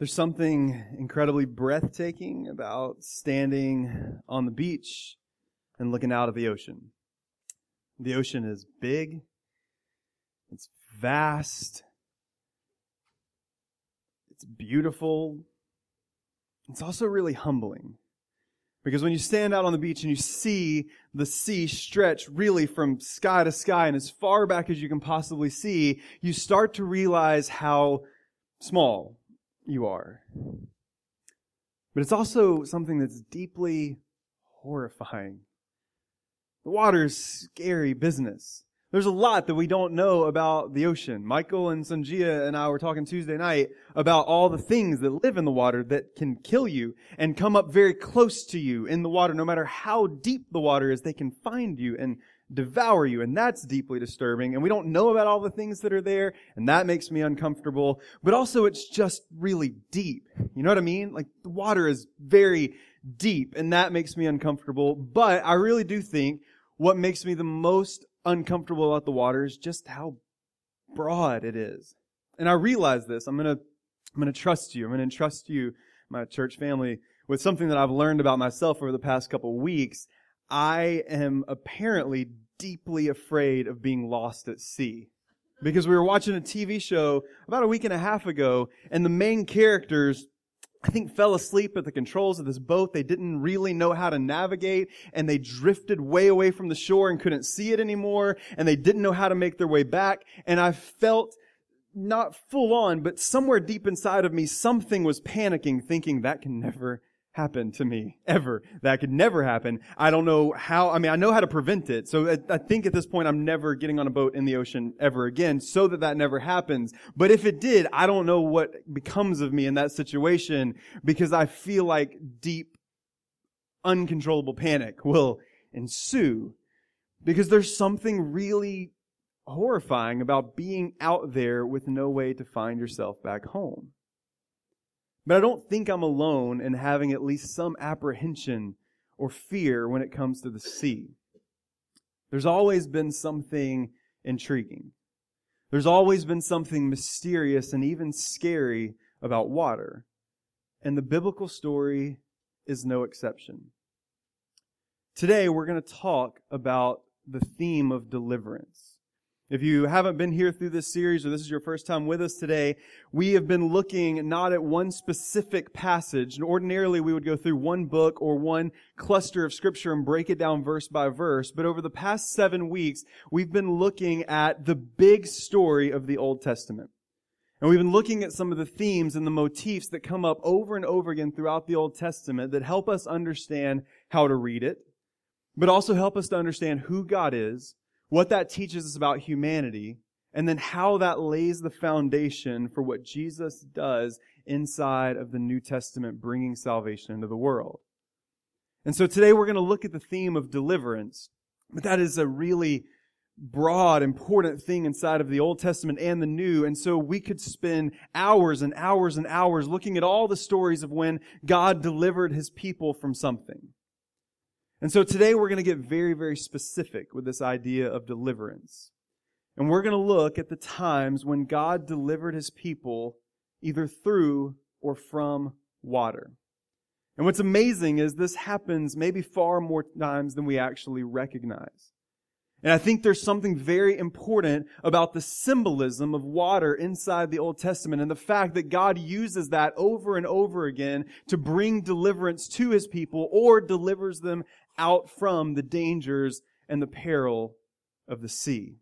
There's something incredibly breathtaking about standing on the beach and looking out at the ocean. The ocean is big. It's vast. It's beautiful. It's also really humbling. Because when you stand out on the beach and you see the sea stretch really from sky to sky and as far back as you can possibly see, you start to realize how small you are. But it's also something that's deeply horrifying. The water's scary business. There's a lot that we don't know about the ocean. Michael and Sanjia and I were talking Tuesday night about all the things that live in the water that can kill you and come up very close to you in the water. No matter how deep the water is, they can find you and devour you, and that's deeply disturbing. And we don't know about all the things that are there, and that makes me uncomfortable. But also, it's just really deep. You know what I mean? Like, the water is very deep, and that makes me uncomfortable. But I really do think what makes me the most uncomfortable about the water is just how broad it is. And I realize this. I'm gonna trust you. I'm gonna entrust you, my church family, with something that I've learned about myself over the past couple weeks. I am apparently deeply afraid of being lost at sea, because we were watching a TV show about a week and a half ago, and the main characters, I think, fell asleep at the controls of this boat. They didn't really know how to navigate, and they drifted way away from the shore and couldn't see it anymore, and they didn't know how to make their way back. And I felt, not full on, but somewhere deep inside of me, something was panicking, thinking that can never happen to me ever. That could never happen. I don't know how. I mean, I know how to prevent it. So I think at this point, I'm never getting on a boat in the ocean ever again, so that never happens. But if it did, I don't know what becomes of me in that situation, because I feel like deep, uncontrollable panic will ensue, because there's something really horrifying about being out there with no way to find yourself back home. But I don't think I'm alone in having at least some apprehension or fear when it comes to the sea. There's always been something intriguing. There's always been something mysterious and even scary about water. And the biblical story is no exception. Today, we're going to talk about the theme of deliverance. If you haven't been here through this series, or this is your first time with us today, we have been looking not at one specific passage. And ordinarily, we would go through one book or one cluster of Scripture and break it down verse by verse. But over the past 7 weeks, we've been looking at the big story of the Old Testament. And we've been looking at some of the themes and the motifs that come up over and over again throughout the Old Testament that help us understand how to read it, but also help us to understand who God is, what that teaches us about humanity, and then how that lays the foundation for what Jesus does inside of the New Testament, bringing salvation into the world. And so today we're going to look at the theme of deliverance, but that is a really broad, important thing inside of the Old Testament and the New. And so we could spend hours and hours and hours looking at all the stories of when God delivered his people from something. And so today we're going to get very, very specific with this idea of deliverance. And we're going to look at the times when God delivered his people either through or from water. And what's amazing is this happens maybe far more times than we actually recognize. And I think there's something very important about the symbolism of water inside the Old Testament and the fact that God uses that over and over again to bring deliverance to his people, or delivers them out from the dangers and the peril of the sea.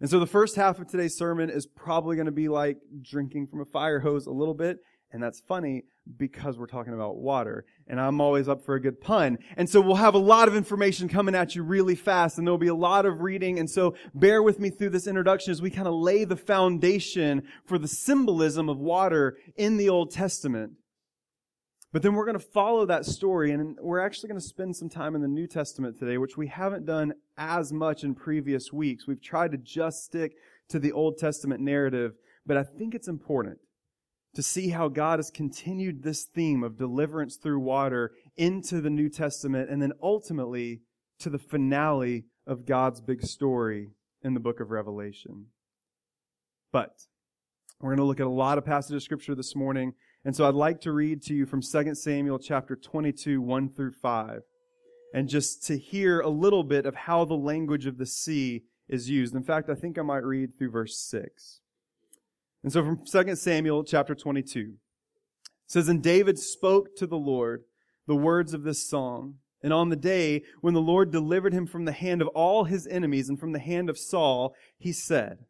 And so the first half of today's sermon is probably going to be like drinking from a fire hose a little bit. And that's funny because we're talking about water, and I'm always up for a good pun. And so we'll have a lot of information coming at you really fast, and there'll be a lot of reading. And so bear with me through this introduction as we kind of lay the foundation for the symbolism of water in the Old Testament. But then we're going to follow that story, and we're actually going to spend some time in the New Testament today, which we haven't done as much in previous weeks. We've tried to just stick to the Old Testament narrative, but I think it's important to see how God has continued this theme of deliverance through water into the New Testament, and then ultimately to the finale of God's big story in the book of Revelation. But We're going to look at a lot of passages of Scripture this morning, and so I'd like to read to you from 2 Samuel chapter 22, 1 through 5, and just to hear a little bit of how the language of the sea is used. In fact, I think I might read through verse 6. And so from 2 Samuel chapter 22, it says, "And David spoke to the Lord the words of this song. And on the day when the Lord delivered him from the hand of all his enemies and from the hand of Saul, he said,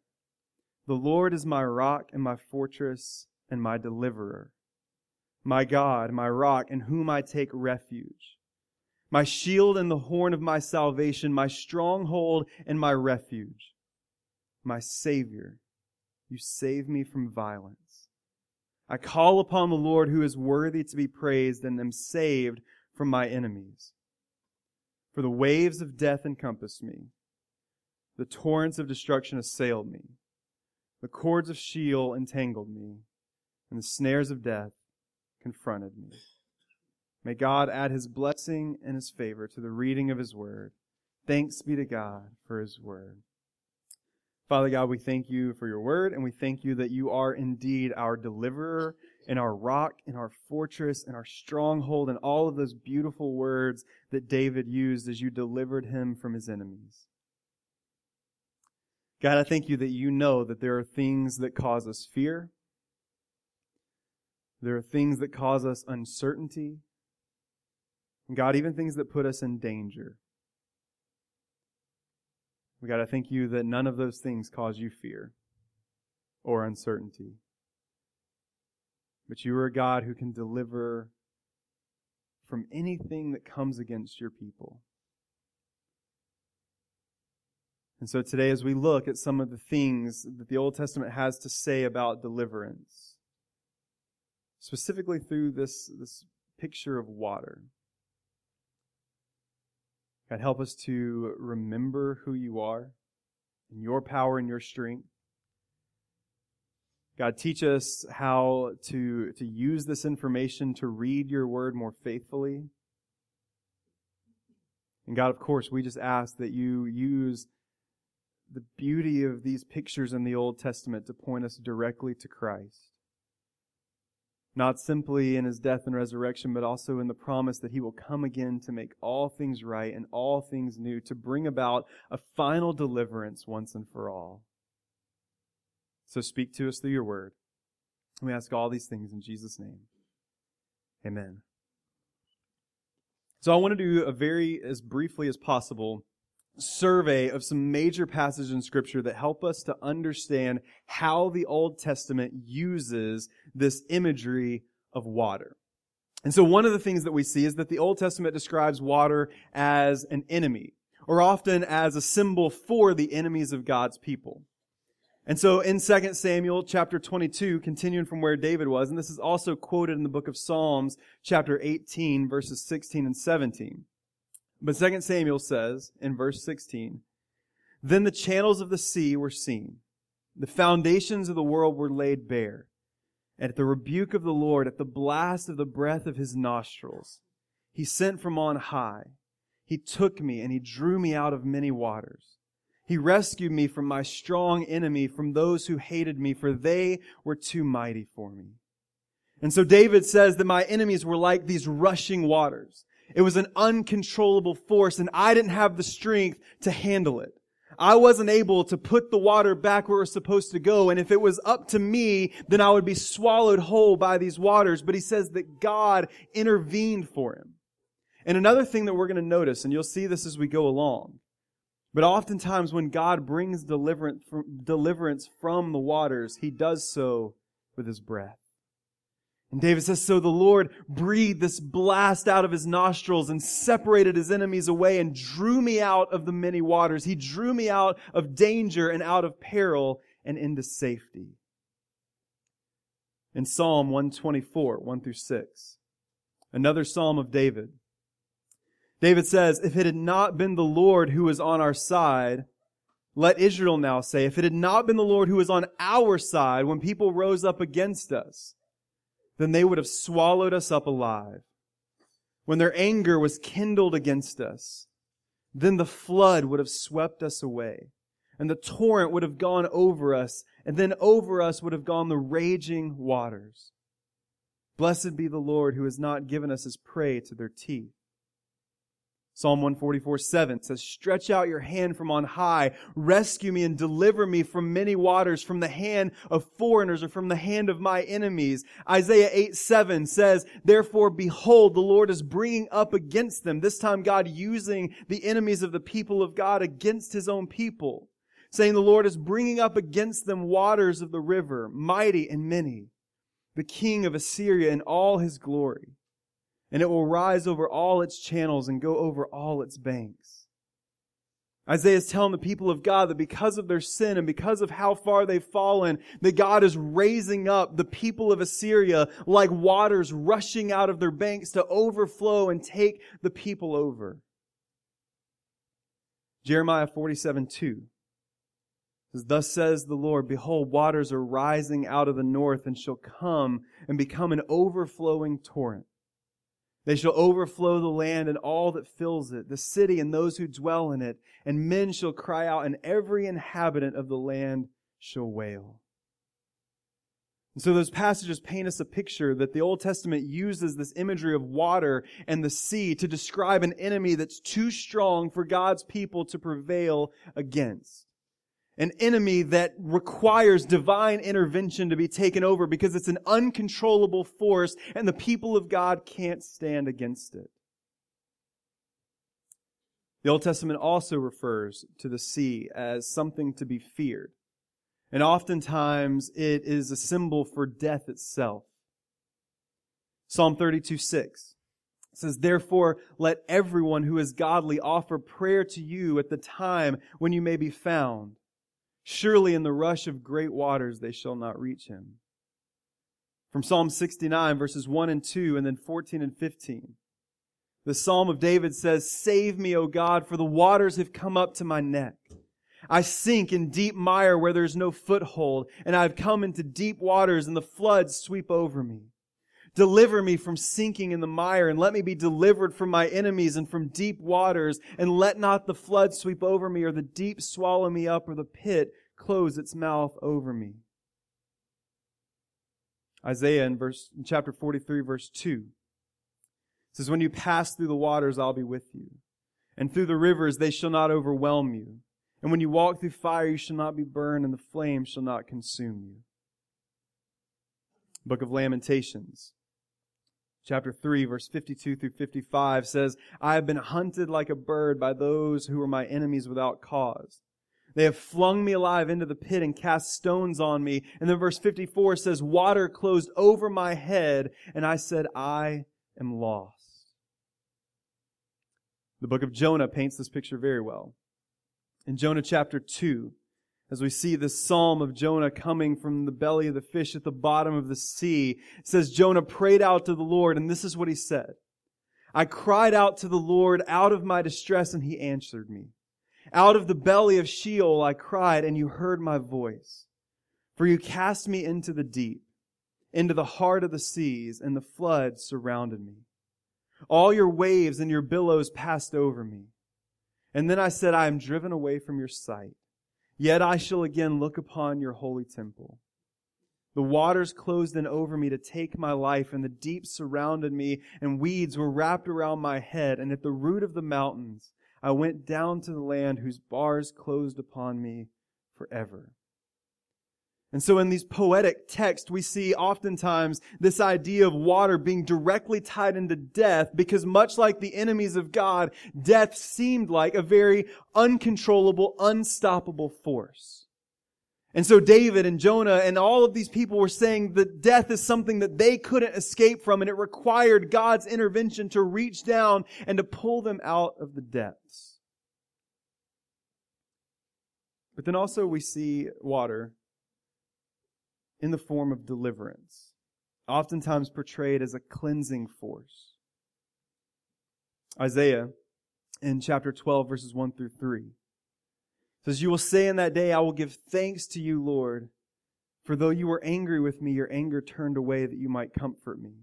'The Lord is my rock and my fortress and my deliverer, my God, my rock, in whom I take refuge, my shield and the horn of my salvation, my stronghold and my refuge, my Savior. You save me from violence. I call upon the Lord who is worthy to be praised and am saved from my enemies. For the waves of death encompassed me. The torrents of destruction assailed me. The cords of Sheol entangled me, and the snares of death confronted me.' May God add his blessing and his favor to the reading of his word. Thanks be to God for his word." Father God, we thank you for your word, and we thank you that you are indeed our deliverer and our rock and our fortress and our stronghold and all of those beautiful words that David used as you delivered him from his enemies. God, I thank you that you know that there are things that cause us fear. There are things that cause us uncertainty. And God, even things that put us in danger. God, I thank you that none of those things cause you fear or uncertainty. But you are a God who can deliver from anything that comes against your people. And so today, as we look at some of the things that the Old Testament has to say about deliverance, specifically through this picture of water, God, help us to remember who you are and your power and your strength. God, teach us how to use this information to read your word more faithfully. And God, of course, we just ask that you use the beauty of these pictures in the Old Testament to point us directly to Christ. Not simply in his death and resurrection, but also in the promise that he will come again to make all things right and all things new, to bring about a final deliverance once and for all. So speak to us through your word. We ask all these things in Jesus' name. Amen. So I want to do as briefly as possible, survey of some major passages in Scripture that help us to understand how the Old Testament uses this imagery of water. And so one of the things that we see is that the Old Testament describes water as an enemy, or often as a symbol for the enemies of God's people. And so in 2 Samuel chapter 22, continuing from where David was, and this is also quoted in the book of Psalms chapter 18, verses 16 and 17. But 2 Samuel says in verse 16, "Then the channels of the sea were seen. The foundations of the world were laid bare. And at the rebuke of the Lord, at the blast of the breath of his nostrils, he sent from on high. He took me and he drew me out of many waters. He rescued me from my strong enemy, from those who hated me, for they were too mighty for me." And so David says that my enemies were like these rushing waters. It was an uncontrollable force, and I didn't have the strength to handle it. I wasn't able to put the water back where it was supposed to go, and if it was up to me, then I would be swallowed whole by these waters. But he says that God intervened for him. And another thing that we're going to notice, and you'll see this as we go along, but oftentimes when God brings deliverance from the waters, he does so with his breath. And David says, "So the Lord breathed this blast out of his nostrils and separated his enemies away and drew me out of the many waters. He drew me out of danger and out of peril and into safety." In Psalm 124, 1 through 6, another Psalm of David, David says, "If it had not been the Lord who was on our side," let Israel now say, "If it had not been the Lord who was on our side when people rose up against us, then they would have swallowed us up alive. When their anger was kindled against us, then the flood would have swept us away. and the torrent would have gone over us, and then over us would have gone the raging waters. Blessed be the Lord who has not given us as prey to their teeth. Psalm 144:7 says, "Stretch out your hand from on high, rescue me and deliver me from many waters, from the hand of foreigners or from the hand of my enemies." Isaiah 8:7 says, "Therefore, behold, the Lord is bringing up against them." This time God using the enemies of the people of God against His own people, saying the Lord is bringing up against them waters of the river, mighty and many, the king of Assyria in all his glory. And it will rise over all its channels and go over all its banks. Isaiah is telling the people of God that because of their sin and because of how far they've fallen, that God is raising up the people of Assyria like waters rushing out of their banks to overflow and take the people over. Jeremiah 47:2 says, "Thus says the Lord, behold, waters are rising out of the north and shall come and become an overflowing torrent. They shall overflow the land and all that fills it, the city and those who dwell in it, and men shall cry out, and every inhabitant of the land shall wail." And so those passages paint us a picture that the Old Testament uses this imagery of water and the sea to describe an enemy that's too strong for God's people to prevail against. An enemy that requires divine intervention to be taken over because it's an uncontrollable force and the people of God can't stand against it. The Old Testament also refers to the sea as something to be feared. And oftentimes it is a symbol for death itself. Psalm 32:6 says, "Therefore, let everyone who is godly offer prayer to you at the time when you may be found. Surely in the rush of great waters they shall not reach him." From Psalm 69, verses 1 and 2, and then 14 and 15. The Psalm of David says, "Save me, O God, for the waters have come up to my neck. I sink in deep mire where there is no foothold, and I have come into deep waters, and the floods sweep over me. Deliver me from sinking in the mire, and let me be delivered from my enemies and from deep waters, and let not the flood sweep over me, or the deep swallow me up, or the pit close its mouth over me." Isaiah in chapter 43, verse 2 says, "When you pass through the waters, I'll be with you. And through the rivers, they shall not overwhelm you. And when you walk through fire, you shall not be burned, and the flame shall not consume you." Book of Lamentations, chapter 3, verse 52 through 55 says, "I have been hunted like a bird by those who were my enemies without cause. They have flung me alive into the pit and cast stones on me." And then verse 54 says, "Water closed over my head, and I said, I am lost." The book of Jonah paints this picture very well. In Jonah chapter 2, as we see the psalm of Jonah coming from the belly of the fish at the bottom of the sea, it says Jonah prayed out to the Lord, and this is what he said. "I cried out to the Lord out of my distress, and He answered me. Out of the belly of Sheol I cried, and You heard my voice. For You cast me into the deep, into the heart of the seas, and the floods surrounded me. All Your waves and Your billows passed over me. And then I said, I am driven away from Your sight. Yet I shall again look upon Your holy temple. The waters closed in over me to take my life, and the deep surrounded me, and weeds were wrapped around my head. And at the root of the mountains, I went down to the land whose bars closed upon me forever." And so in these poetic texts, we see oftentimes this idea of water being directly tied into death, because much like the enemies of God, death seemed like a very uncontrollable, unstoppable force. And so David and Jonah and all of these people were saying that death is something that they couldn't escape from, and it required God's intervention to reach down and to pull them out of the depths. But then also we see water in the form of deliverance, oftentimes portrayed as a cleansing force. Isaiah, in chapter 12, verses 1 through 3, says, "You will say in that day, I will give thanks to You, Lord, for though You were angry with me, Your anger turned away that You might comfort me.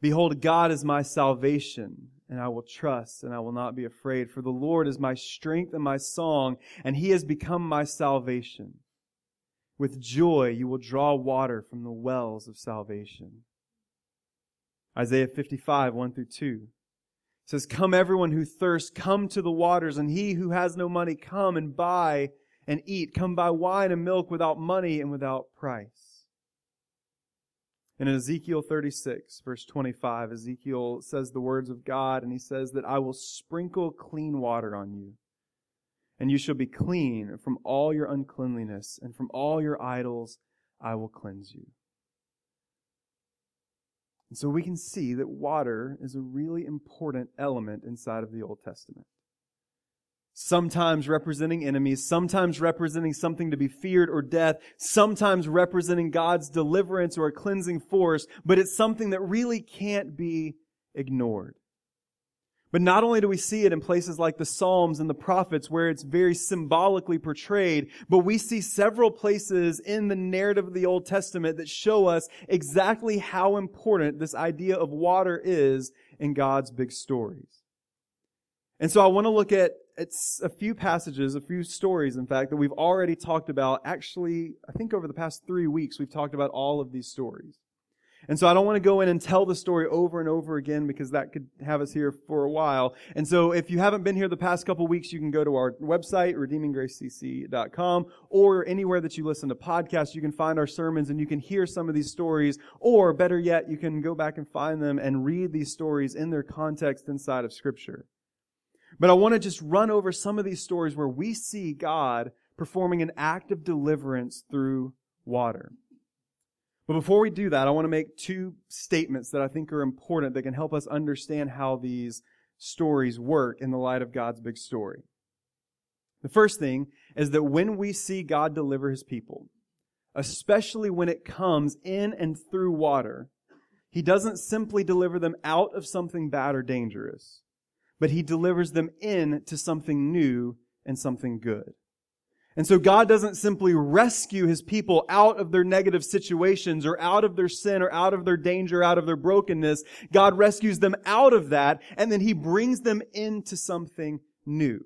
Behold, God is my salvation, and I will trust, and I will not be afraid. For the Lord is my strength and my song, and He has become my salvation. With joy you will draw water from the wells of salvation. Isaiah 55, 1-2 says, Come everyone who thirsts, come to the waters, and he who has no money, come and buy and eat. Come buy wine and milk without money and without price. And in Ezekiel 36, verse 25, Ezekiel says the words of God, and he says that I will sprinkle clean water on you, and you shall be clean from all your uncleanliness, and from all your idols I will cleanse you. And so we can see that water is a really important element inside of the Old Testament. Sometimes representing enemies, sometimes representing something to be feared or death, sometimes representing God's deliverance or a cleansing force, but it's something that really can't be ignored. But not only do we see it in places like the Psalms and the prophets where it's very symbolically portrayed, but we see several places in the narrative of the Old Testament that show us exactly how important this idea of water is in God's big stories. And so I want to look at it's a few passages, a few stories, in fact, that we've already talked about. Actually, I think over the past 3 weeks, we've talked about all of these stories. And so I don't want to go in and tell the story over and over again because that could have us here for a while. And so if you haven't been here the past couple weeks, you can go to our website, redeeminggracecc.com, or anywhere that you listen to podcasts, you can find our sermons and you can hear some of these stories. Or better yet, you can go back and find them and read these stories in their context inside of Scripture. But I want to just run over some of these stories where we see God performing an act of deliverance through water. But before we do that, I want to make two statements that I think are important that can help us understand how these stories work in the light of God's big story. The first thing is that when we see God deliver His people, especially when it comes in and through water, He doesn't simply deliver them out of something bad or dangerous, but He delivers them into something new and something good. And so God doesn't simply rescue His people out of their negative situations or out of their sin or out of their danger, out of their brokenness. God rescues them out of that, and then He brings them into something new.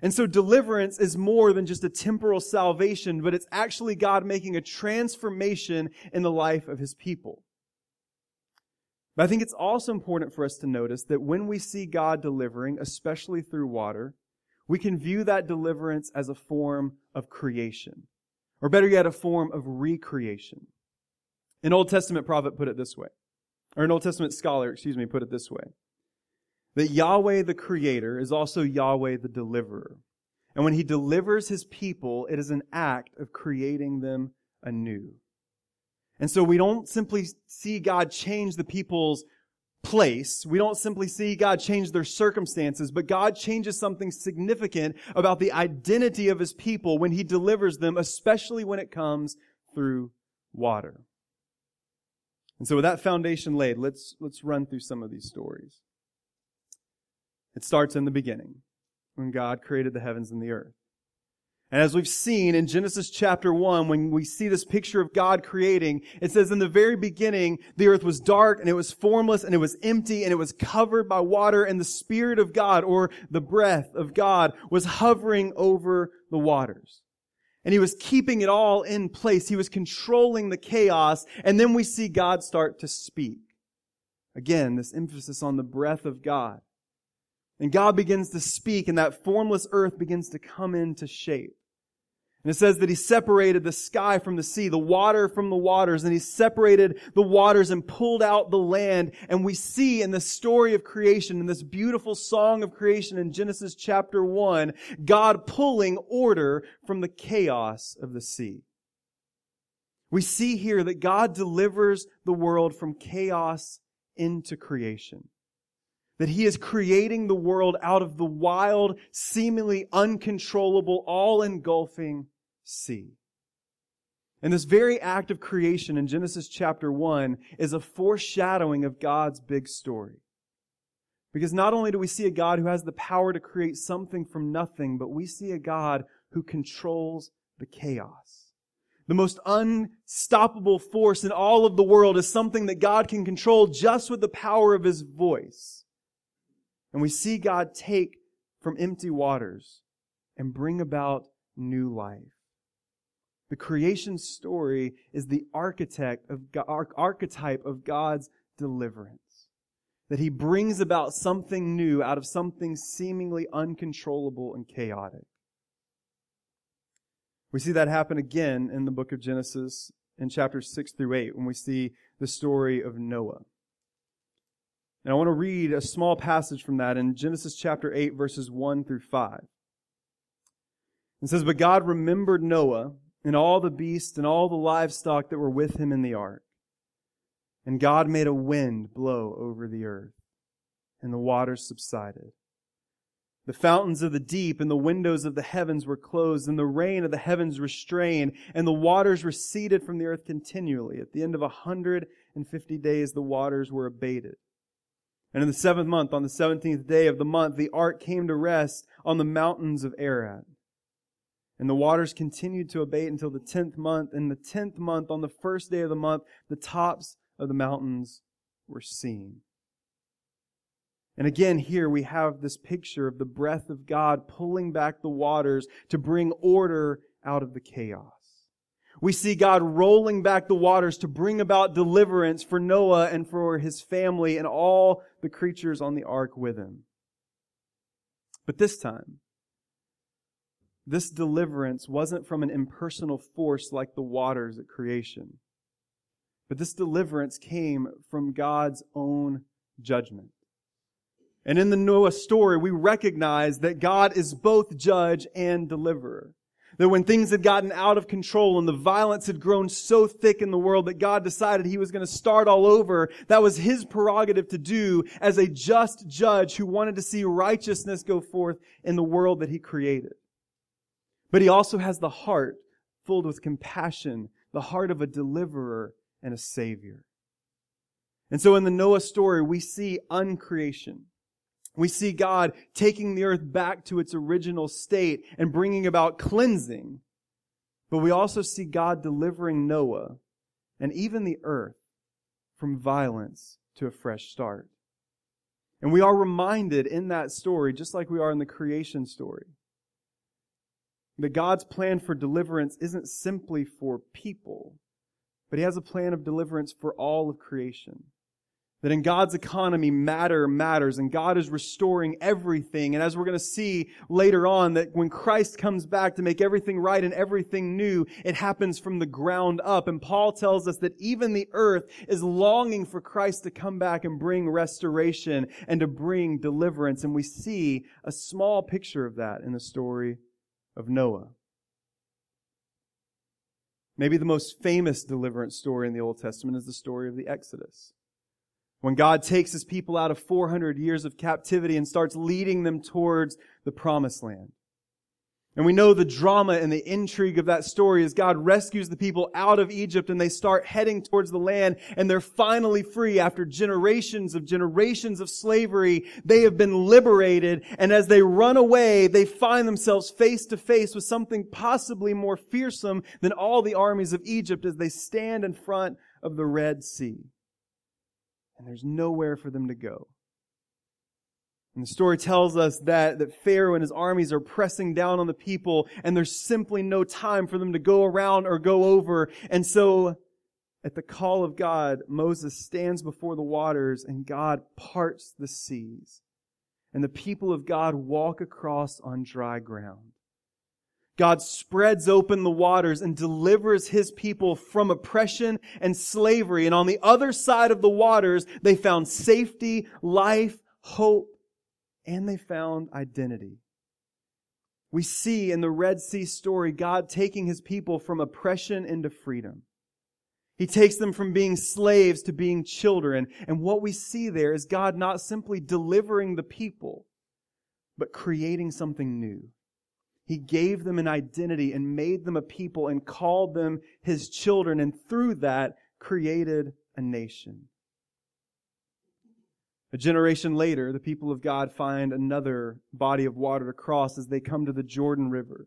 And so deliverance is more than just a temporal salvation, but it's actually God making a transformation in the life of His people. But I think it's also important for us to notice that when we see God delivering, especially through water, we can view that deliverance as a form of creation, or better yet, a form of recreation. An Old Testament prophet put it this way, or an Old Testament scholar, put it this way, that Yahweh the Creator is also Yahweh the Deliverer. And when He delivers His people, it is an act of creating them anew. And so we don't simply see God change the people's place. We don't simply see God change their circumstances, but God changes something significant about the identity of His people when He delivers them, especially when it comes through water. And so with that foundation laid, let's run through some of these stories. It starts in the beginning, when God created the heavens and the earth. And as we've seen in Genesis chapter 1, when we see this picture of God creating, it says in the very beginning, the earth was dark and it was formless and it was empty and it was covered by water, and the Spirit of God, or the breath of God, was hovering over the waters. And He was keeping it all in place. He was controlling the chaos. And then we see God start to speak. Again, this emphasis on the breath of God. And God begins to speak and that formless earth begins to come into shape. And it says that He separated the sky from the sea, the water from the waters, and He separated the waters and pulled out the land. And we see in the story of creation, in this beautiful song of creation in Genesis chapter 1, God pulling order from the chaos of the sea. We see here that God delivers the world from chaos into creation. That He is creating the world out of the wild, seemingly uncontrollable, all-engulfing sea. And this very act of creation in Genesis chapter 1 is a foreshadowing of God's big story. Because not only do we see a God who has the power to create something from nothing, but we see a God who controls the chaos. The most unstoppable force in all of the world is something that God can control just with the power of His voice. And we see God take from empty waters and bring about new life. The creation story is the archetype of God's deliverance. That He brings about something new out of something seemingly uncontrollable and chaotic. We see that happen again in the book of Genesis in chapters 6 through 8 when we see the story of Noah. And I want to read a small passage from that in Genesis chapter 8 verses 1 through 5. It says, "But God remembered Noah and all the beasts and all the livestock that were with him in the ark. And God made a wind blow over the earth, and the waters subsided. The fountains of the deep and the windows of the heavens were closed, and the rain of the heavens restrained, and the waters receded from the earth continually. At the end of 150 days, the waters were abated. And in the seventh month, on the 17th day of the month, the ark came to rest on the mountains of Ararat. And the waters continued to abate until the 10th month. In the 10th month, on the first day of the month, the tops of the mountains were seen." And again, here we have this picture of the breath of God pulling back the waters to bring order out of the chaos. We see God rolling back the waters to bring about deliverance for Noah and for his family and all the creatures on the ark with him. But this time, this deliverance wasn't from an impersonal force like the waters at creation. But this deliverance came from God's own judgment. And in the Noah story, we recognize that God is both judge and deliverer. That when things had gotten out of control and the violence had grown so thick in the world that God decided He was going to start all over, that was His prerogative to do as a just judge who wanted to see righteousness go forth in the world that He created. But He also has the heart filled with compassion, the heart of a deliverer and a Savior. And so in the Noah story, we see uncreation. We see God taking the earth back to its original state and bringing about cleansing. But we also see God delivering Noah and even the earth from violence to a fresh start. And we are reminded in that story, just like we are in the creation story, that God's plan for deliverance isn't simply for people, but He has a plan of deliverance for all of creation. That in God's economy, matter matters, and God is restoring everything. And as we're going to see later on, that when Christ comes back to make everything right and everything new, it happens from the ground up. And Paul tells us that even the earth is longing for Christ to come back and bring restoration and to bring deliverance. And we see a small picture of that in the story of Noah. Maybe the most famous deliverance story in the Old Testament is the story of the Exodus. When God takes His people out of 400 years of captivity and starts leading them towards the Promised Land. And we know the drama and the intrigue of that story as God rescues the people out of Egypt and they start heading towards the land and they're finally free after generations of slavery. They have been liberated, and as they run away, they find themselves face to face with something possibly more fearsome than all the armies of Egypt as they stand in front of the Red Sea. And there's nowhere for them to go. And the story tells us that Pharaoh and his armies are pressing down on the people, and there's simply no time for them to go around or go over. And so, at the call of God, Moses stands before the waters, and God parts the seas. And the people of God walk across on dry ground. God spreads open the waters and delivers His people from oppression and slavery. And on the other side of the waters, they found safety, life, hope, and they found identity. We see in the Red Sea story God taking His people from oppression into freedom. He takes them from being slaves to being children. And what we see there is God not simply delivering the people, but creating something new. He gave them an identity and made them a people and called them His children, and through that created a nation. A generation later, the people of God find another body of water to cross as they come to the Jordan River.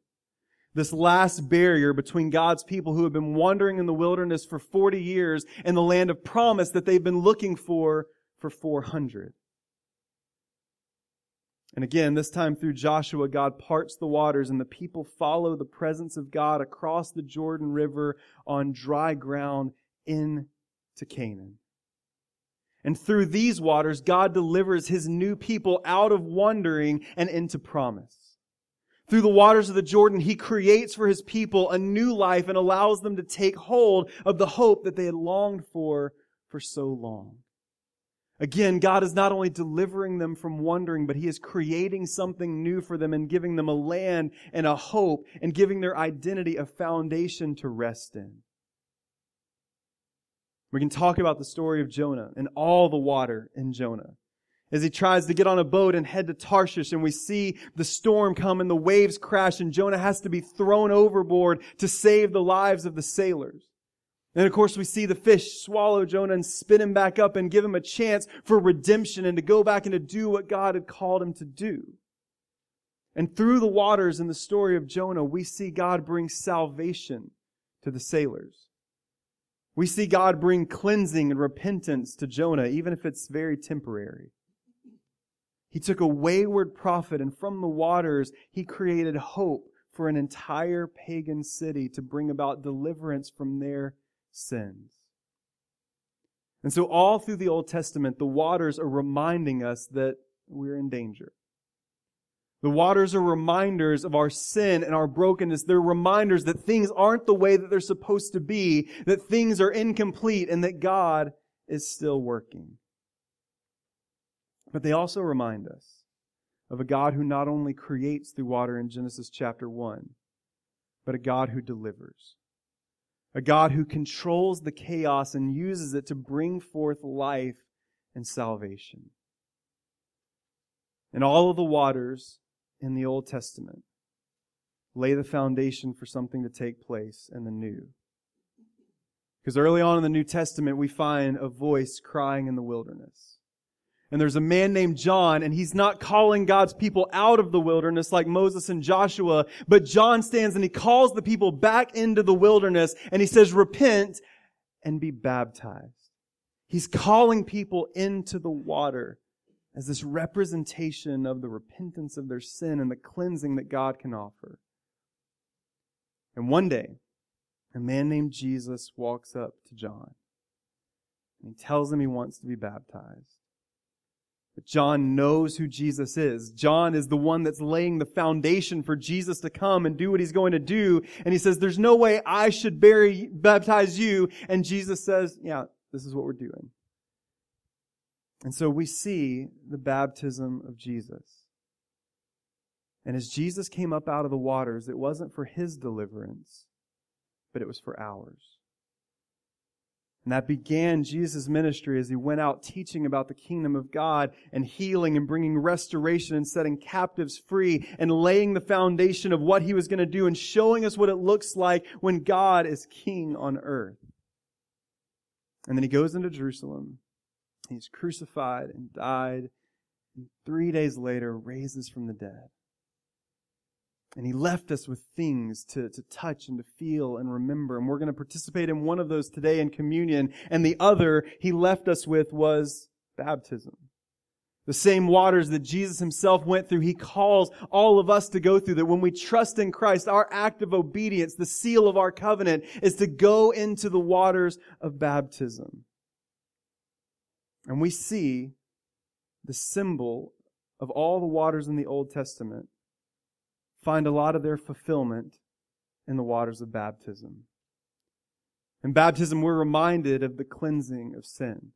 this last barrier between God's people who have been wandering in the wilderness for 40 years and the land of promise that they've been looking for 400. And again, this time through Joshua, God parts the waters and the people follow the presence of God across the Jordan River on dry ground into Canaan. And through these waters, God delivers His new people out of wandering and into promise. Through the waters of the Jordan, He creates for His people a new life and allows them to take hold of the hope that they had longed for so long. Again, God is not only delivering them from wandering, but He is creating something new for them and giving them a land and a hope and giving their identity a foundation to rest in. We can talk about the story of Jonah and all the water in Jonah as he tries to get on a boat and head to Tarshish, and we see the storm come and the waves crash, and Jonah has to be thrown overboard to save the lives of the sailors. And of course, we see the fish swallow Jonah and spit him back up and give him a chance for redemption and to go back and to do what God had called him to do. And through the waters in the story of Jonah, we see God bring salvation to the sailors. We see God bring cleansing and repentance to Jonah, even if it's very temporary. He took a wayward prophet, and from the waters, He created hope for an entire pagan city to bring about deliverance from their sins. And so all through the Old Testament, the waters are reminding us that we're in danger. The waters are reminders of our sin and our brokenness. They're reminders that things aren't the way that they're supposed to be, that things are incomplete, and that God is still working. But they also remind us of a God who not only creates through water in Genesis chapter 1, but a God who delivers. A God who controls the chaos and uses it to bring forth life and salvation. And all of the waters in the Old Testament lay the foundation for something to take place in the New. Because early on in the New Testament, we find a voice crying in the wilderness. And there's a man named John, and he's not calling God's people out of the wilderness like Moses and Joshua, but John stands and he calls the people back into the wilderness, and he says, repent and be baptized. He's calling people into the water as this representation of the repentance of their sin and the cleansing that God can offer. And one day, a man named Jesus walks up to John, and he tells him he wants to be baptized. But John knows who Jesus is. John is the one that's laying the foundation for Jesus to come and do what He's going to do. And he says, there's no way I should baptize you. And Jesus says, yeah, this is what we're doing. And so we see the baptism of Jesus. And as Jesus came up out of the waters, it wasn't for His deliverance, but it was for ours. And that began Jesus' ministry as He went out teaching about the kingdom of God and healing and bringing restoration and setting captives free and laying the foundation of what He was going to do and showing us what it looks like when God is king on earth. And then He goes into Jerusalem. He's crucified and died, and 3 days later raises from the dead. And He left us with things to touch and to feel and remember. And we're going to participate in one of those today in communion. And the other He left us with was baptism. The same waters that Jesus Himself went through, He calls all of us to go through. That when we trust in Christ, our act of obedience, the seal of our covenant, is to go into the waters of baptism. And we see the symbol of all the waters in the Old Testament find a lot of their fulfillment in the waters of baptism. In baptism, we're reminded of the cleansing of sin.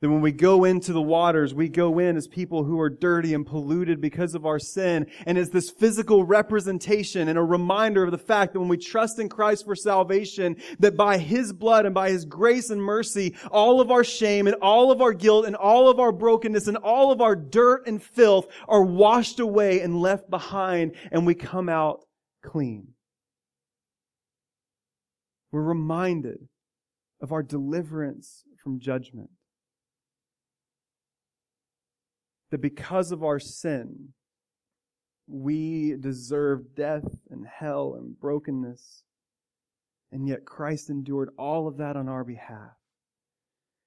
That when we go into the waters, we go in as people who are dirty and polluted because of our sin. And it's this physical representation and a reminder of the fact that when we trust in Christ for salvation, that by His blood and by His grace and mercy, all of our shame and all of our guilt and all of our brokenness and all of our dirt and filth are washed away and left behind, and we come out clean. We're reminded of our deliverance from judgment. That because of our sin, We deserve death and hell and brokenness. And yet Christ endured all of that on our behalf.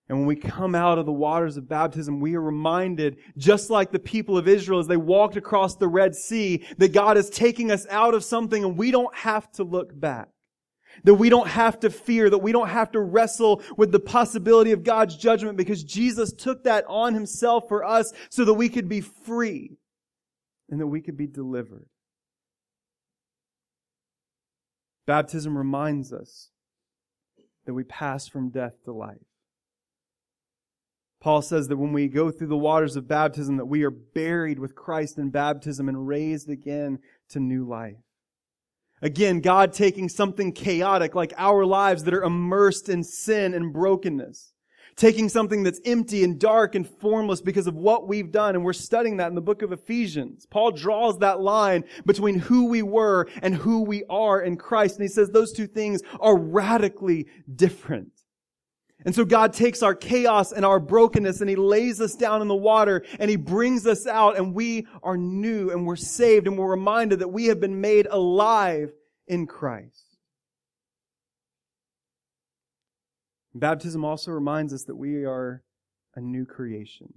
And when we come out of the waters of baptism, we are reminded, just like the people of Israel as they walked across the Red Sea, that God is taking us out of something and we don't have to look back. That we don't have to fear, that we don't have to wrestle with the possibility of God's judgment, because Jesus took that on himself for us so that we could be free and that we could be delivered. Baptism reminds us that we pass from death to life. Paul says that when we go through the waters of baptism, that we are buried with Christ in baptism and raised again to new life. Again, God taking something chaotic like our lives that are immersed in sin and brokenness. Taking something that's empty and dark and formless because of what we've done. And we're studying that in the book of Ephesians. Paul draws that line between who we were and who we are in Christ. And he says those two things are radically different. And so God takes our chaos and our brokenness and He lays us down in the water and He brings us out and we are new and we're saved and we're reminded that we have been made alive in Christ. Baptism also reminds us that we are a new creation.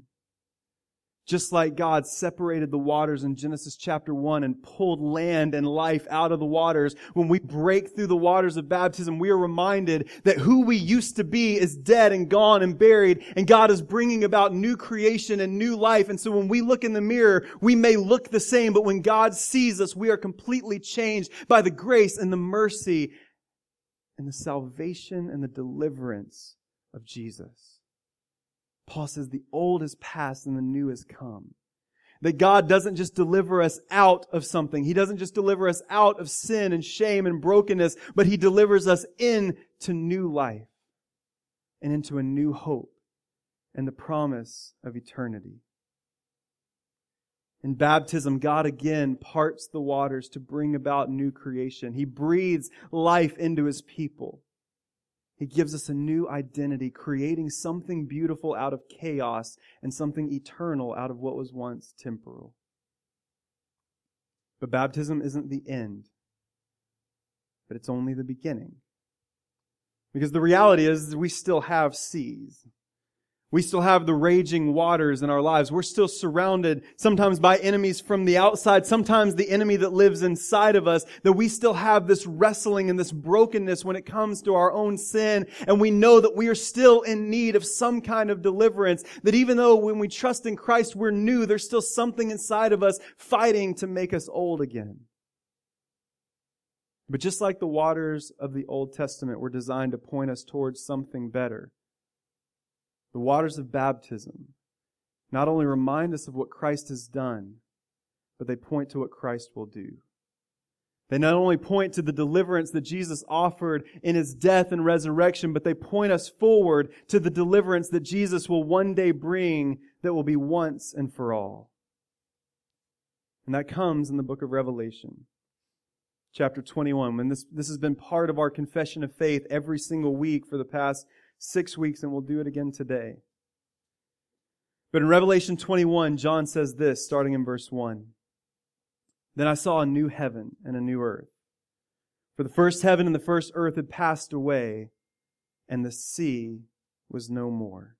Just like God separated the waters in Genesis chapter 1 and pulled land and life out of the waters, when we break through the waters of baptism, we are reminded that who we used to be is dead and gone and buried, and God is bringing about new creation and new life. And so when we look in the mirror, we may look the same, but when God sees us, we are completely changed by the grace and the mercy and the salvation and the deliverance of Jesus. Paul says the old is past and the new has come. That God doesn't just deliver us out of something. He doesn't just deliver us out of sin and shame and brokenness, but He delivers us into new life and into a new hope and the promise of eternity. In baptism, God again parts the waters to bring about new creation. He breathes life into His people. He gives us a new identity, creating something beautiful out of chaos and something eternal out of what was once temporal. But baptism isn't the end, but it's only the beginning. Because the reality is we still have seas. We still have the raging waters in our lives. We're still surrounded sometimes by enemies from the outside, sometimes the enemy that lives inside of us, that we still have this wrestling and this brokenness when it comes to our own sin. And we know that we are still in need of some kind of deliverance, that even though when we trust in Christ we're new, there's still something inside of us fighting to make us old again. But just like the waters of the Old Testament were designed to point us towards something better, the waters of baptism not only remind us of what Christ has done, but they point to what Christ will do. They not only point to the deliverance that Jesus offered in His death and resurrection, but they point us forward to the deliverance that Jesus will one day bring that will be once and for all. And that comes in the book of Revelation. Chapter 21, and this has been part of our confession of faith every single week for the past 6 weeks, and we'll do it again today. But in Revelation 21, John says this, starting in verse 1. Then I saw a new heaven and a new earth. For the first heaven and the first earth had passed away, and the sea was no more.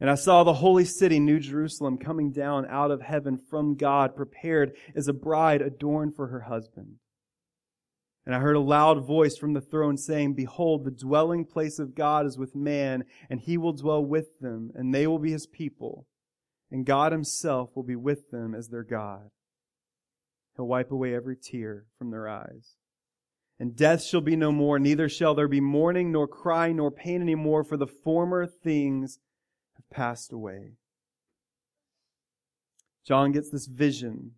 And I saw the holy city, New Jerusalem, coming down out of heaven from God, prepared as a bride adorned for her husband. And I heard a loud voice from the throne saying, Behold, the dwelling place of God is with man, and He will dwell with them, and they will be His people, and God Himself will be with them as their God. He'll wipe away every tear from their eyes. And death shall be no more, neither shall there be mourning, nor crying, nor pain any more, for the former things passed away. John gets this vision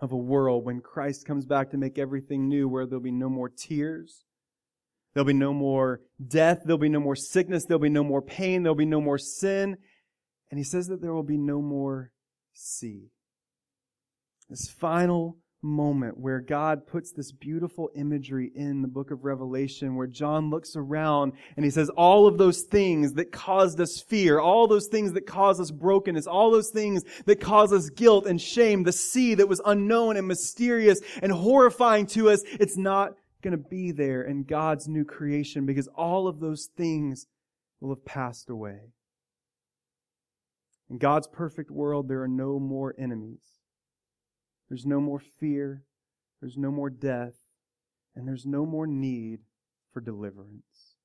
of a world when Christ comes back to make everything new, where there'll be no more tears, there'll be no more death, there'll be no more sickness, there'll be no more pain, there'll be no more sin. And he says that there will be no more sea. This final moment where God puts this beautiful imagery in the book of Revelation, where John looks around and he says, all of those things that caused us fear, all those things that caused us brokenness, all those things that caused us guilt and shame, the sea that was unknown and mysterious and horrifying to us, it's not going to be there in God's new creation, because all of those things will have passed away. In God's perfect world, there are no more enemies. There's no more fear. There's no more death. And there's no more need for deliverance.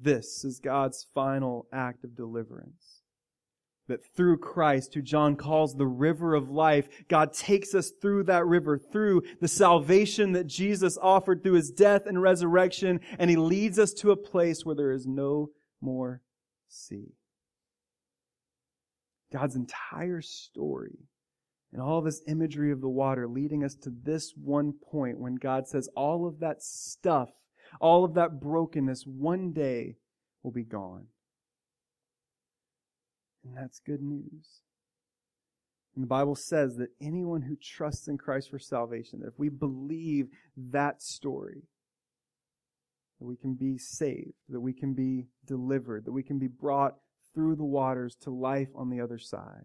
This is God's final act of deliverance. That through Christ, who John calls the river of life, God takes us through that river, through the salvation that Jesus offered through His death and resurrection, and He leads us to a place where there is no more sea. God's entire story and all this imagery of the water leading us to this one point when God says all of that stuff, all of that brokenness one day will be gone. And that's good news. And the Bible says that anyone who trusts in Christ for salvation, that if we believe that story, that we can be saved, that we can be delivered, that we can be brought through the waters to life on the other side.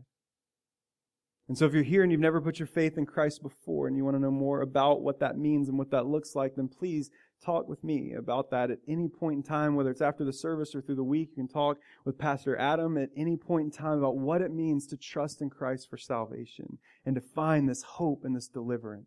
And so if you're here and you've never put your faith in Christ before and you want to know more about what that means and what that looks like, then please talk with me about that at any point in time, whether it's after the service or through the week. You can talk with Pastor Adam at any point in time about what it means to trust in Christ for salvation and to find this hope and this deliverance.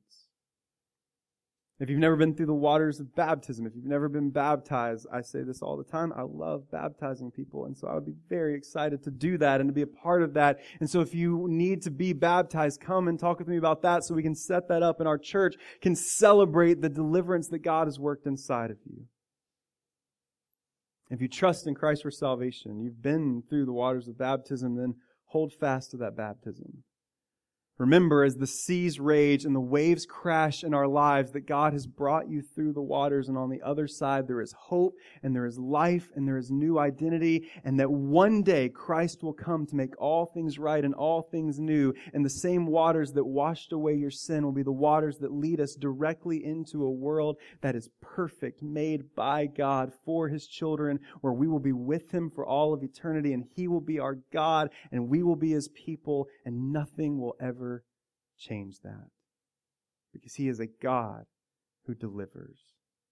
If you've never been through the waters of baptism, if you've never been baptized, I say this all the time, I love baptizing people, and so I would be very excited to do that and to be a part of that. And so if you need to be baptized, come and talk with me about that so we can set that up and our church can celebrate the deliverance that God has worked inside of you. If you trust in Christ for salvation, you've been through the waters of baptism, then hold fast to that baptism. Remember, as the seas rage and the waves crash in our lives, that God has brought you through the waters, and on the other side there is hope, and there is life, and there is new identity, and that one day Christ will come to make all things right and all things new, and the same waters that washed away your sin will be the waters that lead us directly into a world that is perfect, made by God for His children, where we will be with Him for all of eternity, and He will be our God, and we will be His people, and nothing will ever change that, because He is a God who delivers.